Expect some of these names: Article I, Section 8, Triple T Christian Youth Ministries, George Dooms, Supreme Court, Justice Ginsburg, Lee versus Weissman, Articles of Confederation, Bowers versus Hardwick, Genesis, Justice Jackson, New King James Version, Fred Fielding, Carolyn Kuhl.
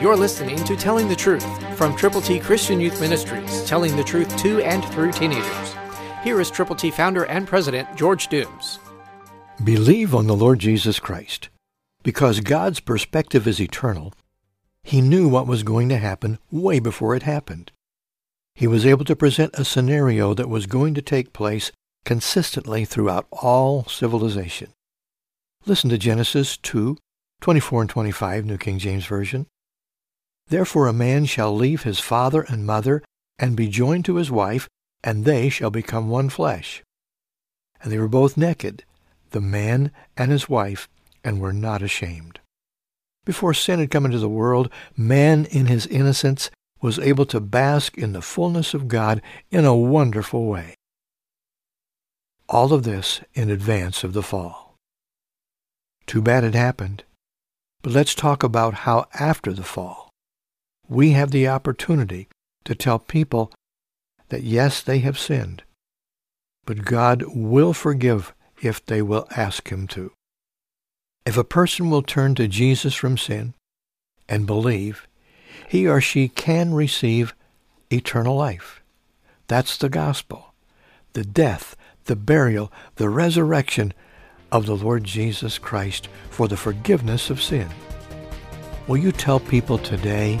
You're listening to Telling the Truth from Triple T Christian Youth Ministries, telling the truth to and through teenagers. Here is Triple T founder and president, George Dooms. Believe on the Lord Jesus Christ. Because God's perspective is eternal, He knew what was going to happen way before it happened. He was able to present a scenario that was going to take place consistently throughout all civilization. Listen to Genesis 2, 24 and 25, New King James Version. Therefore a man shall leave his father and mother, and be joined to his wife, and they shall become one flesh. And they were both naked, the man and his wife, and were not ashamed. Before sin had come into the world, man in his innocence was able to bask in the fullness of God in a wonderful way. All of this in advance of the fall. Too bad it happened. But let's talk about how after the fall, we have the opportunity to tell people that yes, they have sinned, but God will forgive if they will ask Him to. If a person will turn to Jesus from sin and believe, he or she can receive eternal life. That's the gospel, the death, the burial, the resurrection of the Lord Jesus Christ for the forgiveness of sin. Will you tell people today